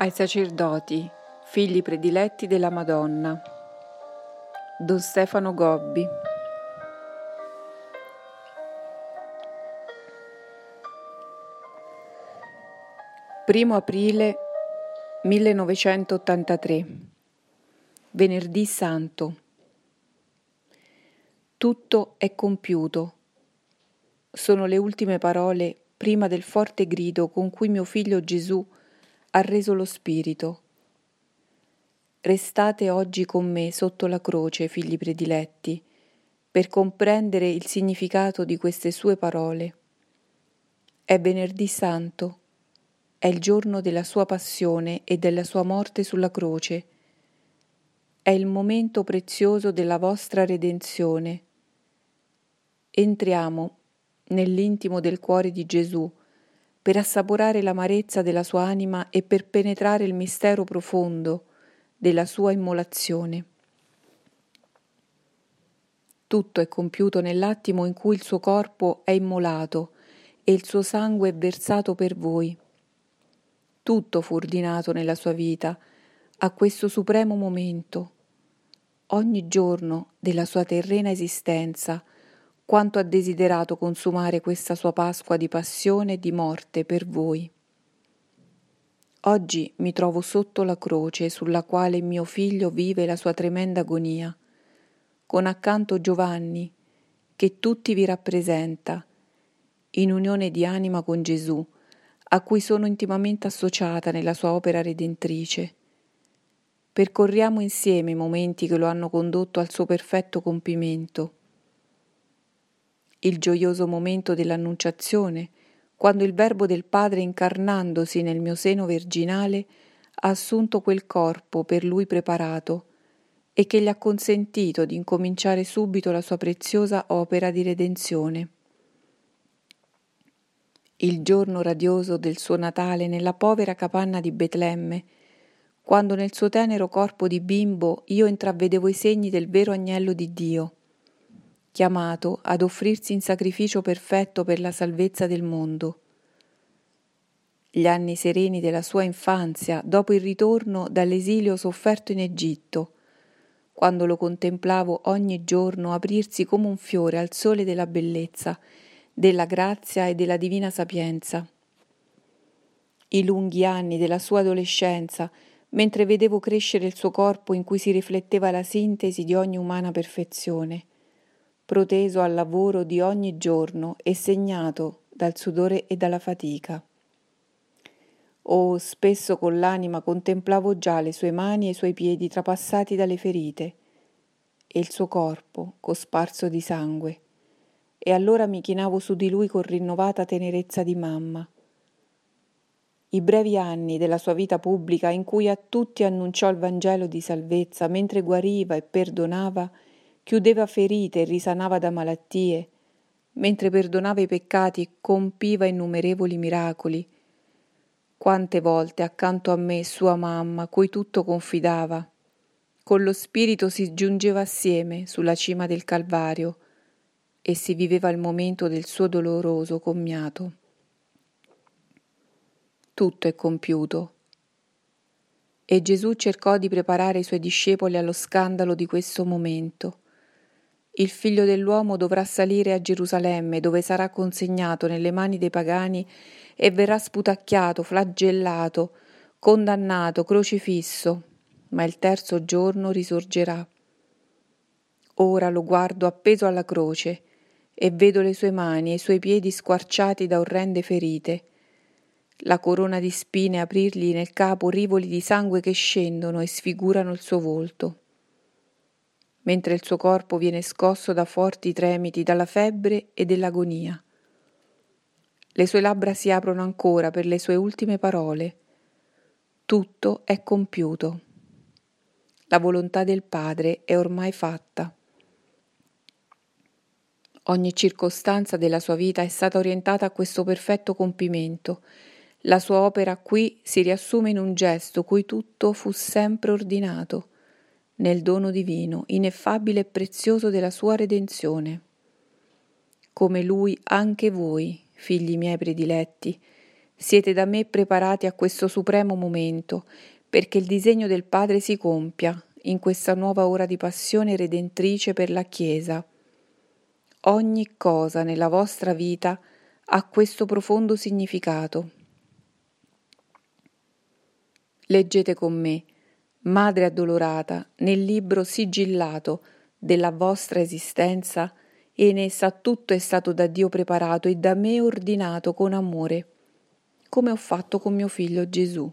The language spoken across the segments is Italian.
Ai sacerdoti, figli prediletti della Madonna. Don Stefano Gobbi. Primo aprile 1983, Venerdì Santo. Tutto è compiuto. Sono le ultime parole prima del forte grido con cui mio figlio Gesù ha reso lo spirito. Restate oggi con me sotto la croce, figli prediletti, per comprendere il significato di queste sue parole. È Venerdì Santo, è il giorno della sua passione e della sua morte sulla croce. È il momento prezioso della vostra redenzione. Entriamo nell'intimo del cuore di Gesù, per assaporare l'amarezza della sua anima e per penetrare il mistero profondo della sua immolazione. Tutto è compiuto nell'attimo in cui il suo corpo è immolato e il suo sangue è versato per voi. Tutto fu ordinato nella sua vita a questo supremo momento. Ogni giorno della sua terrena esistenza, quanto ha desiderato consumare questa sua Pasqua di passione e di morte per voi. Oggi mi trovo sotto la croce sulla quale mio figlio vive la sua tremenda agonia, con accanto Giovanni, che tutti vi rappresenta, in unione di anima con Gesù, a cui sono intimamente associata nella sua opera redentrice. Percorriamo insieme i momenti che lo hanno condotto al suo perfetto compimento. Il gioioso momento dell'Annunciazione, quando il Verbo del Padre, incarnandosi nel mio seno virginale, ha assunto quel corpo per lui preparato e che gli ha consentito di incominciare subito la sua preziosa opera di redenzione. Il giorno radioso del suo Natale nella povera capanna di Betlemme, quando nel suo tenero corpo di bimbo io intravedevo i segni del vero Agnello di Dio, chiamato ad offrirsi in sacrificio perfetto per la salvezza del mondo. Gli anni sereni della sua infanzia, dopo il ritorno dall'esilio sofferto in Egitto, quando lo contemplavo ogni giorno aprirsi come un fiore al sole della bellezza, della grazia e della divina sapienza. I lunghi anni della sua adolescenza, mentre vedevo crescere il suo corpo in cui si rifletteva la sintesi di ogni umana perfezione, proteso al lavoro di ogni giorno e segnato dal sudore e dalla fatica. Oh, spesso con l'anima contemplavo già le sue mani e i suoi piedi trapassati dalle ferite e il suo corpo cosparso di sangue, e allora mi chinavo su di lui con rinnovata tenerezza di mamma. I brevi anni della sua vita pubblica, in cui a tutti annunciò il Vangelo di salvezza, mentre guariva e perdonava, chiudeva ferite e risanava da malattie, mentre perdonava i peccati compiva innumerevoli miracoli. Quante volte accanto a me sua mamma, cui tutto confidava, con lo spirito si giungeva assieme sulla cima del Calvario e si viveva il momento del suo doloroso commiato. Tutto è compiuto. E Gesù cercò di preparare i suoi discepoli allo scandalo di questo momento. Il figlio dell'uomo dovrà salire a Gerusalemme, dove sarà consegnato nelle mani dei pagani e verrà sputacchiato, flagellato, condannato, crocifisso, ma il terzo giorno risorgerà. Ora lo guardo appeso alla croce e vedo le sue mani e i suoi piedi squarciati da orrende ferite, la corona di spine aprirgli nel capo rivoli di sangue che scendono e sfigurano il suo volto, mentre il suo corpo viene scosso da forti tremiti, dalla febbre e dell'agonia. Le sue labbra si aprono ancora per le sue ultime parole. Tutto è compiuto. La volontà del Padre è ormai fatta. Ogni circostanza della sua vita è stata orientata a questo perfetto compimento. La sua opera qui si riassume in un gesto cui tutto fu sempre ordinato, nel dono divino, ineffabile e prezioso della sua redenzione. Come lui, anche voi, figli miei prediletti, Siete da me preparati a questo supremo momento, perché il disegno del Padre si compia in questa nuova ora di passione redentrice per la Chiesa. Ogni cosa nella vostra vita ha questo profondo significato. Leggete con me, Madre addolorata, nel libro sigillato della vostra esistenza, e in essa tutto è stato da Dio preparato e da me ordinato con amore, come ho fatto con mio figlio Gesù.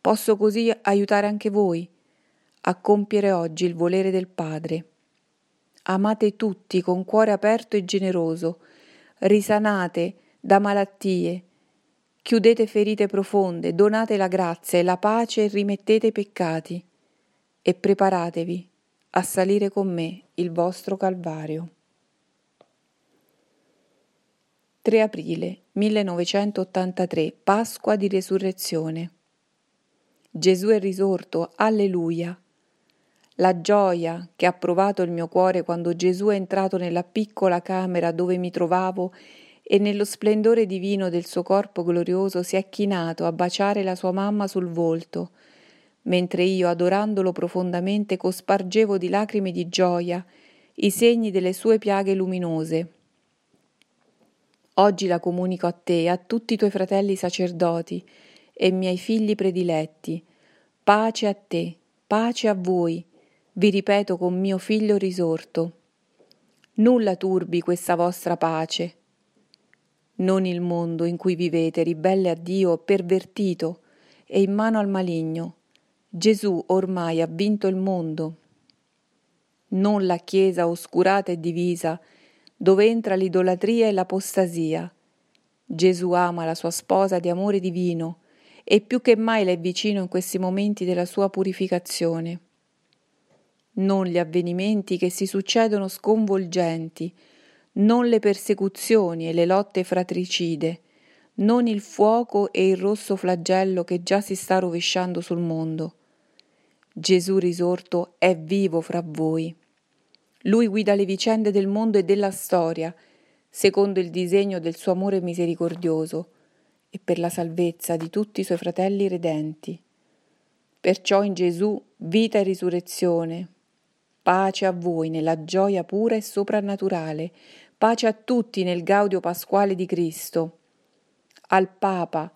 Posso così aiutare anche voi a compiere oggi il volere del Padre. Amate tutti con cuore aperto e generoso, risanate da malattie, chiudete ferite profonde, donate la grazia e la pace e rimettete i peccati, e preparatevi a salire con me il vostro Calvario. 3 aprile 1983, Pasqua di Resurrezione. Gesù è risorto, alleluia! La gioia che ha provato il mio cuore quando Gesù è entrato nella piccola camera dove mi trovavo e nello splendore divino del suo corpo glorioso si è chinato a baciare la sua mamma sul volto, mentre io, adorandolo profondamente, cospargevo di lacrime di gioia i segni delle sue piaghe luminose. Oggi la comunico a te, a tutti i tuoi fratelli sacerdoti e miei figli prediletti. Pace a te, pace a voi, vi ripeto con mio figlio risorto. Nulla turbi questa vostra pace. Non il mondo in cui vivete, ribelle a Dio, pervertito e in mano al maligno. Gesù ormai ha vinto il mondo. Non la Chiesa oscurata e divisa, dove entra l'idolatria e l'apostasia. Gesù ama la sua sposa di amore divino e più che mai le è vicino in questi momenti della sua purificazione. Non gli avvenimenti che si succedono sconvolgenti, non le persecuzioni e le lotte fratricide, non il fuoco e il rosso flagello che già si sta rovesciando sul mondo. Gesù risorto è vivo fra voi. Lui guida le vicende del mondo e della storia, secondo il disegno del suo amore misericordioso e per la salvezza di tutti i suoi fratelli redenti. Perciò in Gesù vita e risurrezione, pace a voi nella gioia pura e soprannaturale, pace a tutti nel gaudio pasquale di Cristo. Al Papa,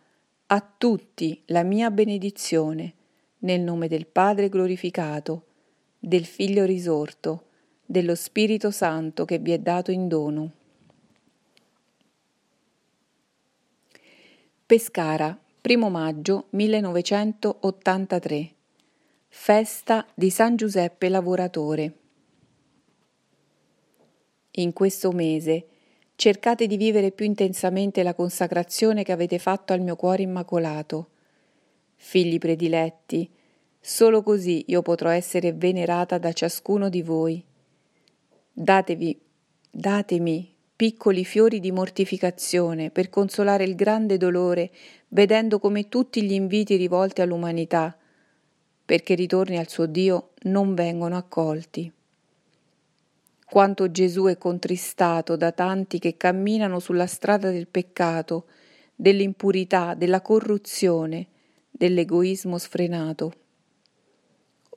a tutti la mia benedizione, nel nome del Padre glorificato, del Figlio risorto, dello Spirito Santo che vi è dato in dono. Pescara, 1 maggio 1983. Festa di San Giuseppe Lavoratore. In questo mese cercate di vivere più intensamente la consacrazione che avete fatto al mio cuore immacolato. Figli prediletti, solo così io potrò essere venerata da ciascuno di voi. Datemi piccoli fiori di mortificazione per consolare il grande dolore, vedendo come tutti gli inviti rivolti all'umanità, perché ritorni al suo Dio, non vengono accolti. Quanto Gesù è contristato da tanti che camminano sulla strada del peccato, dell'impurità, della corruzione, dell'egoismo sfrenato.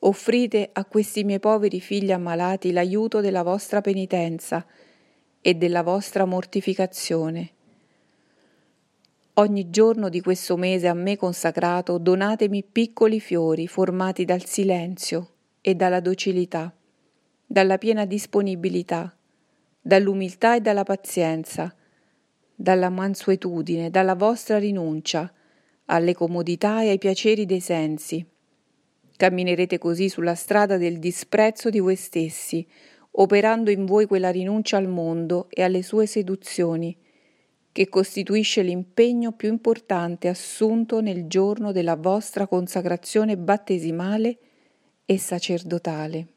Offrite a questi miei poveri figli ammalati l'aiuto della vostra penitenza e della vostra mortificazione. Ogni giorno di questo mese a me consacrato donatemi piccoli fiori formati dal silenzio e dalla docilità, dalla piena disponibilità, dall'umiltà e dalla pazienza, dalla mansuetudine, dalla vostra rinuncia alle comodità e ai piaceri dei sensi. Camminerete così sulla strada del disprezzo di voi stessi, operando in voi quella rinuncia al mondo e alle sue seduzioni, che costituisce l'impegno più importante assunto nel giorno della vostra consacrazione battesimale e sacerdotale.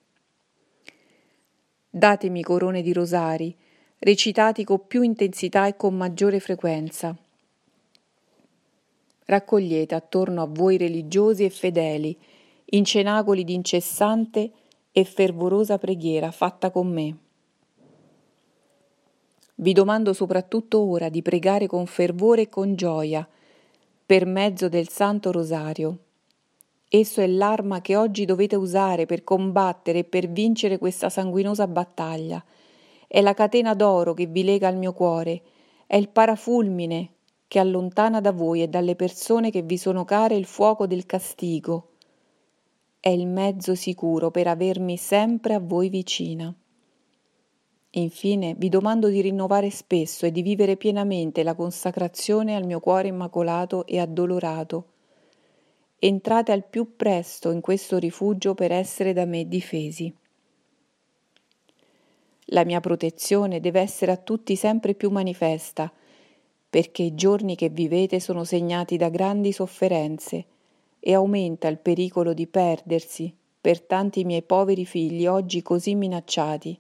Datemi corone di rosari, recitati con più intensità e con maggiore frequenza. Raccogliete attorno a voi religiosi e fedeli, in cenacoli di incessante e fervorosa preghiera fatta con me. Vi domando soprattutto ora di pregare con fervore e con gioia per mezzo del Santo Rosario. Esso è l'arma che oggi dovete usare per combattere e per vincere questa sanguinosa battaglia. È la catena d'oro che vi lega al mio cuore, è il parafulmine che allontana da voi e dalle persone che vi sono care il fuoco del castigo. È il mezzo sicuro per avermi sempre a voi vicina. Infine, vi domando di rinnovare spesso e di vivere pienamente la consacrazione al mio cuore immacolato e addolorato. Entrate al più presto in questo rifugio per essere da me difesi. La mia protezione deve essere a tutti sempre più manifesta, perché i giorni che vivete sono segnati da grandi sofferenze e aumenta il pericolo di perdersi per tanti miei poveri figli oggi così minacciati.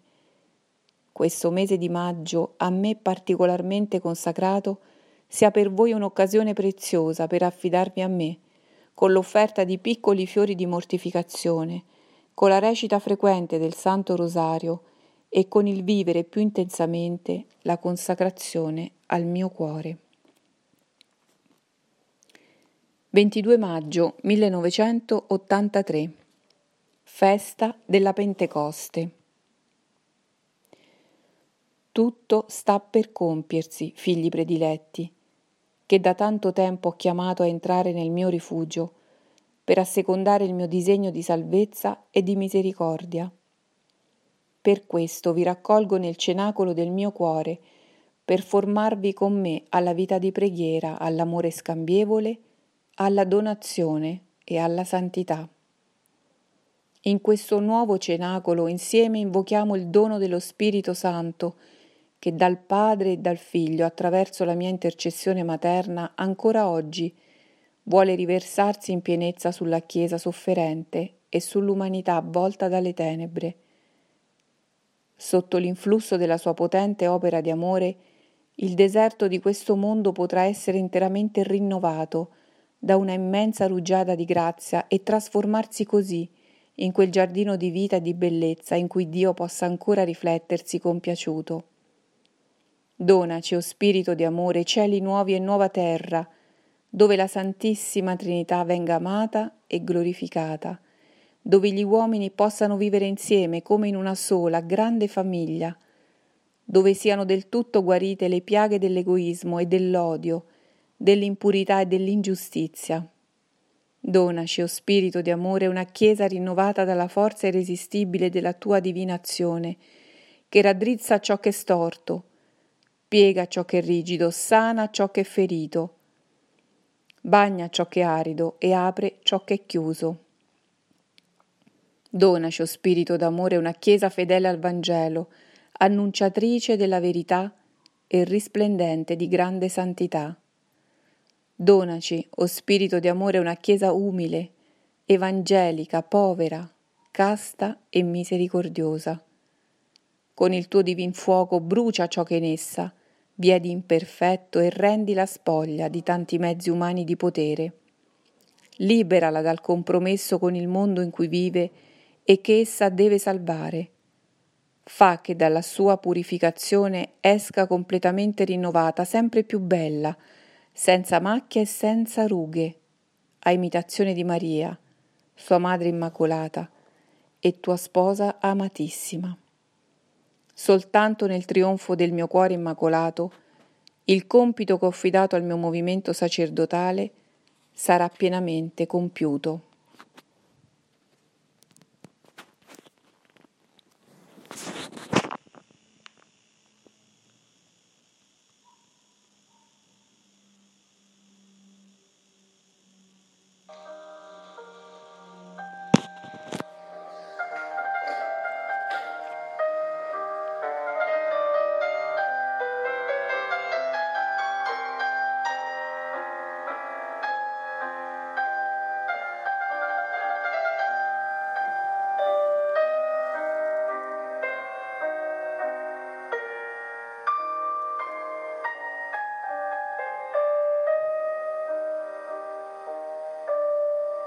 Questo mese di maggio, a me particolarmente consacrato, sia per voi un'occasione preziosa per affidarvi a me, con l'offerta di piccoli fiori di mortificazione, con la recita frequente del Santo Rosario e con il vivere più intensamente la consacrazione al mio cuore. 22 maggio 1983, festa della Pentecoste. Tutto sta per compiersi, figli prediletti, che da tanto tempo ho chiamato a entrare nel mio rifugio, per assecondare il mio disegno di salvezza e di misericordia. Per questo vi raccolgo nel cenacolo del mio cuore, per formarvi con me alla vita di preghiera, all'amore scambievole, alla donazione e alla santità. In questo nuovo cenacolo insieme invochiamo il dono dello Spirito Santo, che dal Padre e dal Figlio, attraverso la mia intercessione materna, ancora oggi vuole riversarsi in pienezza sulla Chiesa sofferente e sull'umanità avvolta dalle tenebre. Sotto l'influsso della sua potente opera di amore, il deserto di questo mondo potrà essere interamente rinnovato da una immensa rugiada di grazia e trasformarsi così in quel giardino di vita e di bellezza in cui Dio possa ancora riflettersi compiaciuto. Donaci, o Spirito di amore, cieli nuovi e nuova terra, dove la Santissima Trinità venga amata e glorificata, dove gli uomini possano vivere insieme come in una sola grande famiglia, dove siano del tutto guarite le piaghe dell'egoismo e dell'odio, dell'impurità e dell'ingiustizia. Donaci, o Spirito di amore, una Chiesa rinnovata dalla forza irresistibile della tua divina azione, che raddrizza ciò che è storto, piega ciò che è rigido, sana ciò che è ferito, bagna ciò che è arido e apre ciò che è chiuso. Donaci, o Spirito d'amore, una Chiesa fedele al Vangelo, annunciatrice della verità e risplendente di grande santità. Donaci, o Spirito di amore, una Chiesa umile, evangelica, povera, casta e misericordiosa. Con il tuo divin fuoco brucia ciò che in essa vi è di imperfetto e rendi la spoglia di tanti mezzi umani di potere. Liberala dal compromesso con il mondo in cui vive e che essa deve salvare. Fa che dalla sua purificazione esca completamente rinnovata, sempre più bella, senza macchie e senza rughe, a imitazione di Maria, sua madre immacolata, e tua sposa amatissima. Soltanto nel trionfo del mio cuore immacolato, il compito che ho affidato al mio movimento sacerdotale sarà pienamente compiuto.